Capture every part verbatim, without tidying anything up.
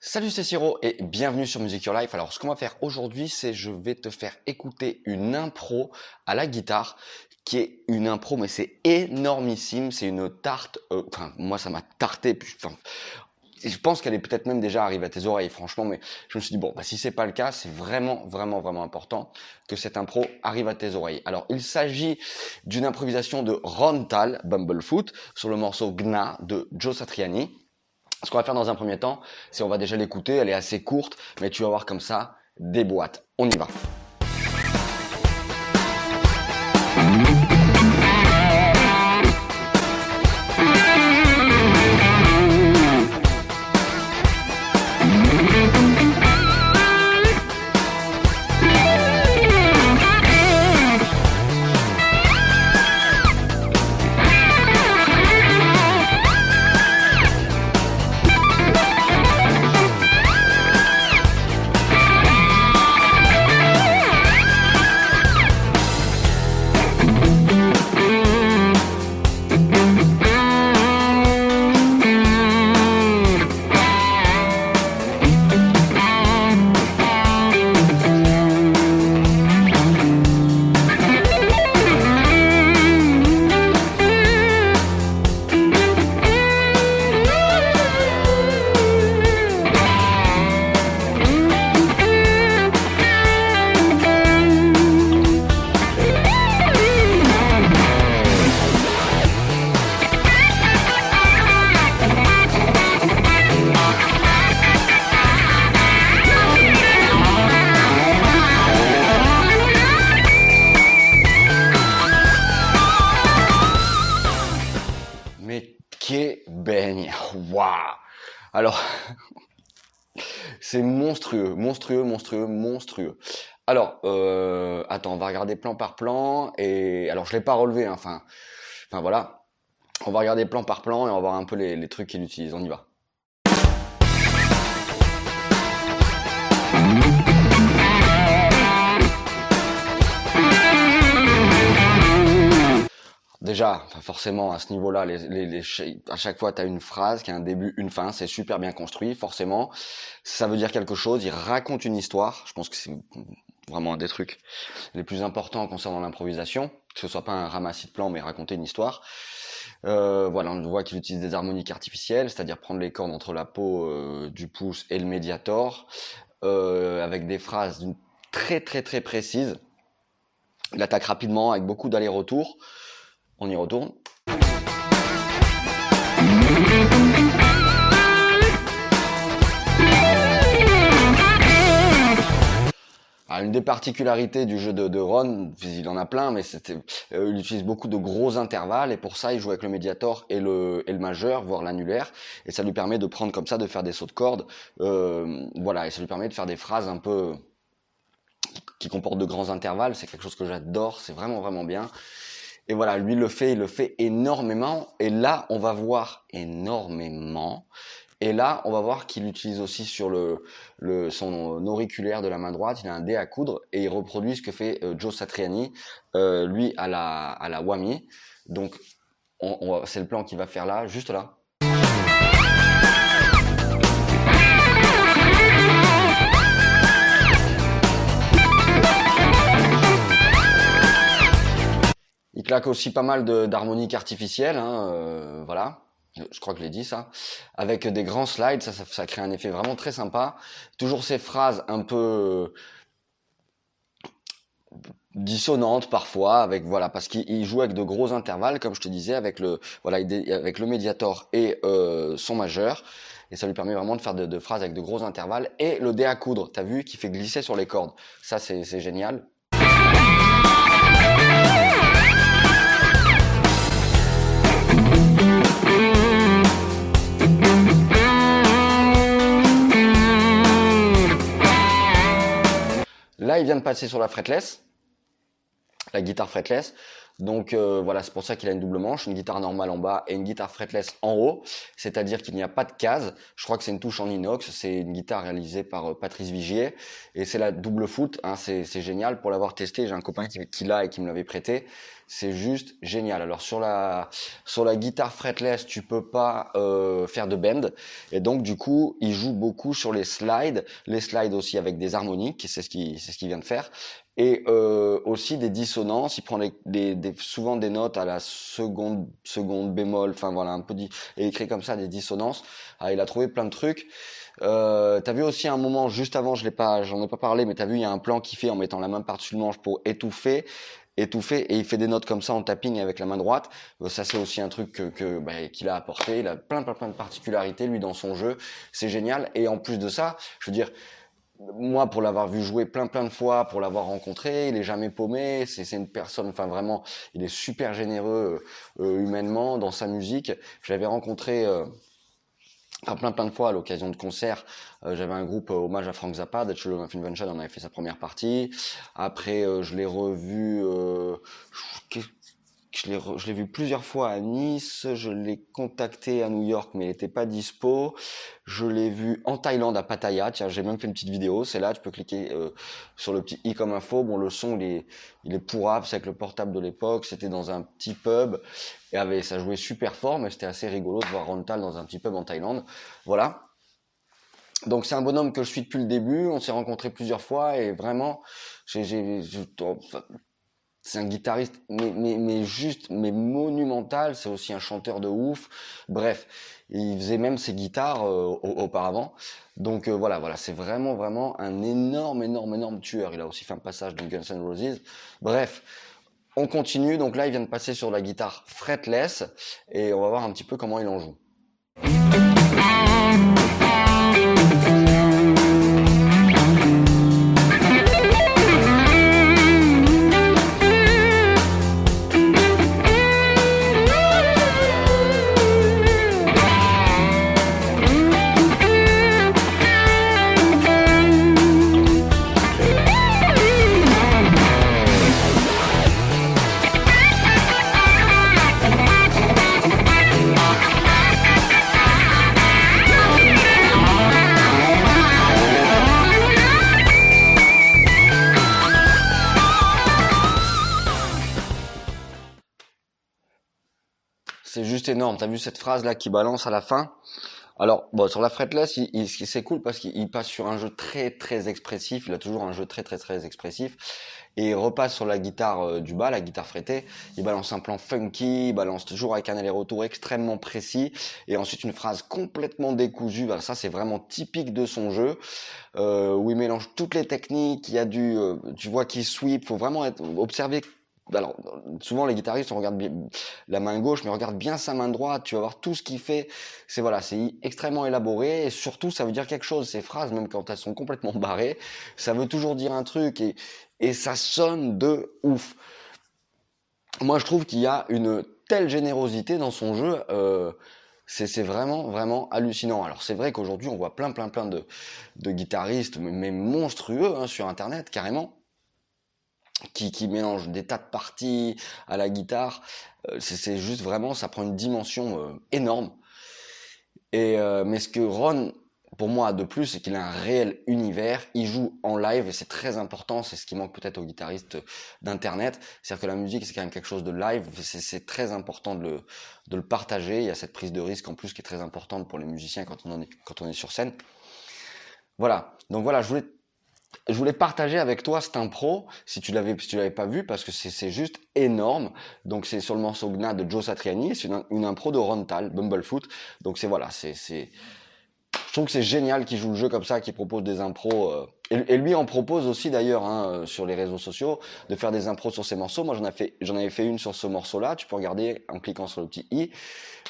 Salut, c'est Siro et bienvenue sur Music Your Life. Alors, ce qu'on va faire aujourd'hui, c'est je vais te faire écouter une impro à la guitare qui est une impro, mais c'est énormissime. C'est une tarte, euh, enfin, moi, ça m'a tarté. Puis, enfin, je pense qu'elle est peut-être même déjà arrivée à tes oreilles, franchement, mais je me suis dit, bon, bah, si c'est pas le cas, c'est vraiment, vraiment, vraiment important que cette impro arrive à tes oreilles. Alors, il s'agit d'une improvisation de Ron Thal, Bumblefoot, sur le morceau Gna de Joe Satriani. Ce qu'on va faire dans un premier temps, c'est on va déjà l'écouter, elle est assez courte, mais tu vas voir comme ça, des boîtes. On y va. Baigne, waouh! Alors, c'est monstrueux, monstrueux, monstrueux, monstrueux. Alors, euh, attends, on va regarder plan par plan. Et alors, je l'ai pas relevé, hein, enfin, enfin voilà. On va regarder plan par plan et on va voir un peu les, les trucs qu'il utilise. On y va. Déjà, forcément, à ce niveau-là, les, les, les, à chaque fois, tu as une phrase qui a un début, une fin. C'est super bien construit, forcément. Ça veut dire quelque chose. Il raconte une histoire. Je pense que c'est vraiment un des trucs les plus importants concernant l'improvisation. Que ce soit pas un ramassis de plans, mais raconter une histoire. Euh, voilà, on voit qu'il utilise des harmoniques artificielles, c'est-à-dire prendre les cordes entre la peau euh, du pouce et le médiator, euh, avec des phrases très, très, très précises. Il attaque rapidement avec beaucoup d'allers-retours. On y retourne. Ah, une des particularités du jeu de, de Ron, il en a plein, mais c'était, euh, il utilise beaucoup de gros intervalles et pour ça, il joue avec le médiator et le, et le majeur, voire l'annulaire, et ça lui permet de prendre comme ça, de faire des sauts de cordes, euh, voilà, et ça lui permet de faire des phrases un peu qui comportent de grands intervalles. C'est quelque chose que j'adore, c'est vraiment vraiment bien. Et voilà, lui le fait, il le fait énormément. Et là, on va voir énormément. Et là, on va voir qu'il utilise aussi sur le, le son auriculaire de la main droite. Il a un dé à coudre et il reproduit ce que fait euh, Joe Satriani, euh, lui à la à la whammy. Donc, on, on, c'est le plan qu'il va faire là, juste là. Il claque aussi pas mal d'harmoniques artificielles, hein, euh, voilà, je crois que je l'ai dit ça, avec des grands slides, ça, ça, ça crée un effet vraiment très sympa. Toujours ces phrases un peu dissonantes parfois, avec voilà, parce qu'il joue avec de gros intervalles, comme je te disais, avec le voilà, avec le médiator et euh, son majeur, et ça lui permet vraiment de faire de, de phrases avec de gros intervalles, et le dé à coudre, t'as vu, qui fait glisser sur les cordes, ça c'est génial. Là, il vient de passer sur la fretless, la guitare fretless. Donc euh, voilà, c'est pour ça qu'il a une double manche, une guitare normale en bas et une guitare fretless en haut. C'est-à-dire qu'il n'y a pas de case. Je crois que c'est une touche en inox. C'est une guitare réalisée par euh, Patrice Vigier. Et c'est la double foot. Hein, c'est génial pour l'avoir testé. J'ai un copain qui, qui l'a et qui me l'avait prêté. c'est juste génial. Alors sur la sur la guitare fretless, tu peux pas euh, faire de bend, et donc du coup, il joue beaucoup sur les slides, les slides aussi avec des harmoniques, c'est ce qui c'est ce qu'il vient de faire, et euh, aussi des dissonances. Il prend les, des, des souvent des notes à la seconde seconde bémol, enfin voilà, un peu dit, et il crée comme ça des dissonances. Ah, il a trouvé plein de trucs. Euh, t'as vu aussi un moment juste avant, je l'ai pas, j'en ai pas parlé, mais t'as vu, il y a un plan qu'il fait en mettant la main par-dessus le manche pour étouffer, étouffer, et il fait des notes comme ça en tapping avec la main droite. Euh, ça, c'est aussi un truc que, que bah, qu'il a apporté. Il a plein, plein, plein de particularités lui dans son jeu. C'est génial. Et en plus de ça, je veux dire, moi, pour l'avoir vu jouer plein, plein de fois, pour l'avoir rencontré, il est jamais paumé. C'est, c'est une personne, enfin vraiment, il est super généreux euh, humainement dans sa musique. Je l'avais rencontré. Euh, Enfin, plein plein de fois à l'occasion de concerts. Euh, j'avais un groupe euh, hommage à Frank Zappa, Datchel of Invention, on avait fait sa première partie. Après, euh, je l'ai revu, euh, je, je, l'ai re, je l'ai vu plusieurs fois à Nice. Je l'ai contacté à New York, mais il n'était pas dispo. Je l'ai vu en Thaïlande à Pattaya. Tiens, j'ai même fait une petite vidéo. C'est là, tu peux cliquer euh, sur le petit i comme info. Bon, le son, il est, il est pourrable. C'est avec le portable de l'époque. C'était dans un petit pub. Et avait, ça jouait super fort, mais c'était assez rigolo de voir Ron Thal dans un petit pub en Thaïlande. Voilà. Donc c'est un bonhomme que je suis depuis le début. On s'est rencontrés plusieurs fois et vraiment, j'ai, j'ai, j'ai, c'est un guitariste, mais, mais, mais juste, mais monumental. C'est aussi un chanteur de ouf. Bref, il faisait même ses guitares euh, auparavant. Donc euh, voilà, voilà, c'est vraiment, vraiment un énorme, énorme, énorme tueur. Il a aussi fait un passage dans Guns N' Roses. Bref. On continue, donc là il vient de passer sur la guitare fretless et on va voir un petit peu comment il en joue. C'est juste énorme. T'as vu cette phrase là qui balance à la fin? Alors bon, sur la fretless, il, il, c'est cool parce qu'il passe sur un jeu très très expressif. Il a toujours un jeu très très très expressif. Et il repasse sur la guitare euh, du bas, la guitare frettée. Il balance un plan funky, il balance toujours avec un aller-retour extrêmement précis. Et ensuite une phrase complètement décousue. Voilà, ça c'est vraiment typique de son jeu. Euh, où il mélange toutes les techniques. Il y a du, euh, tu vois qu'il sweep. Faut vraiment être, observer. Alors, souvent les guitaristes, on regarde bien la main gauche, mais regarde bien sa main droite, tu vas voir tout ce qu'il fait. C'est voilà, c'est extrêmement élaboré et surtout ça veut dire quelque chose. Ces phrases, même quand elles sont complètement barrées, ça veut toujours dire un truc et, et ça sonne de ouf. Moi, je trouve qu'il y a une telle générosité dans son jeu. Euh, C'est, c'est vraiment, vraiment hallucinant. Alors, c'est vrai qu'aujourd'hui, on voit plein, plein, plein de, de guitaristes, mais monstrueux, hein, sur Internet, carrément. Qui, qui mélange des tas de parties à la guitare, euh, c'est, c'est juste vraiment, ça prend une dimension euh, énorme. Et euh, mais ce que Ron, pour moi, a de plus, c'est qu'il a un réel univers. Il joue en live et c'est très important. C'est ce qui manque peut-être aux guitaristes d'internet. C'est-à-dire que la musique, c'est quand même quelque chose de live. C'est, c'est très important de le, de le partager. Il y a cette prise de risque en plus qui est très importante pour les musiciens quand on en est, quand on est sur scène. Voilà. Donc voilà, je voulais Je voulais partager avec toi cette impro, si tu l'avais, si tu l'avais pas vu, parce que c'est, c'est juste énorme. Donc c'est sur le morceau Gna de Joe Satriani, c'est une, une impro de Ron Thal, Bumblefoot. Donc c'est voilà, c'est, c'est, je trouve que c'est génial qu'il joue le jeu comme ça, qu'il propose des impros. Euh, et, et lui en propose aussi d'ailleurs, hein, sur les réseaux sociaux, de faire des impros sur ses morceaux. Moi j'en avais fait, j'en avais fait une sur ce morceau-là. Tu peux regarder en cliquant sur le petit i.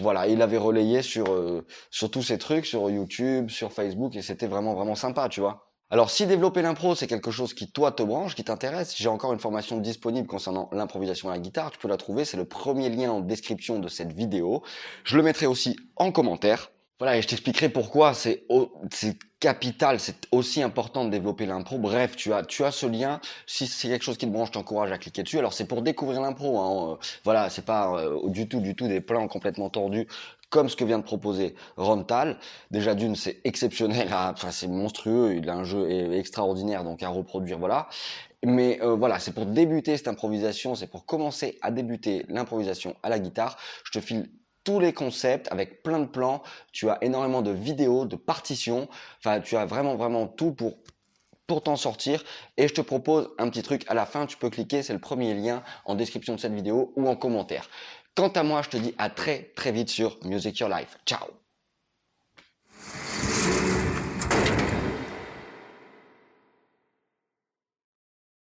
Voilà, il avait relayé sur, euh, sur tous ces trucs, sur YouTube, sur Facebook, et c'était vraiment vraiment sympa, tu vois. Alors, si développer l'impro, c'est quelque chose qui, toi, te branche, qui t'intéresse, j'ai encore une formation disponible concernant l'improvisation à la guitare. Tu peux la trouver, c'est le premier lien en description de cette vidéo. Je le mettrai aussi en commentaire. Voilà, et je t'expliquerai pourquoi c'est, c'est capital, c'est aussi important de développer l'impro. Bref, tu as, tu as ce lien. Si c'est quelque chose qui te branche, je t'encourage à cliquer dessus. Alors, c'est pour découvrir l'impro, hein. Voilà, c'est pas euh, du tout, du tout des plans complètement tordus comme ce que vient de proposer Ron Thal. Déjà d'une, c'est exceptionnel, enfin, c'est monstrueux, il a un jeu extraordinaire, donc à reproduire, voilà. Mais euh, voilà, c'est pour débuter cette improvisation, c'est pour commencer à débuter l'improvisation à la guitare. Je te file tous les concepts avec plein de plans, tu as énormément de vidéos, de partitions, enfin tu as vraiment vraiment tout pour, pour t'en sortir. Et je te propose un petit truc à la fin, tu peux cliquer, c'est le premier lien en description de cette vidéo ou en commentaire. Quant à moi, je te dis à très très vite sur Music Your Life. Ciao!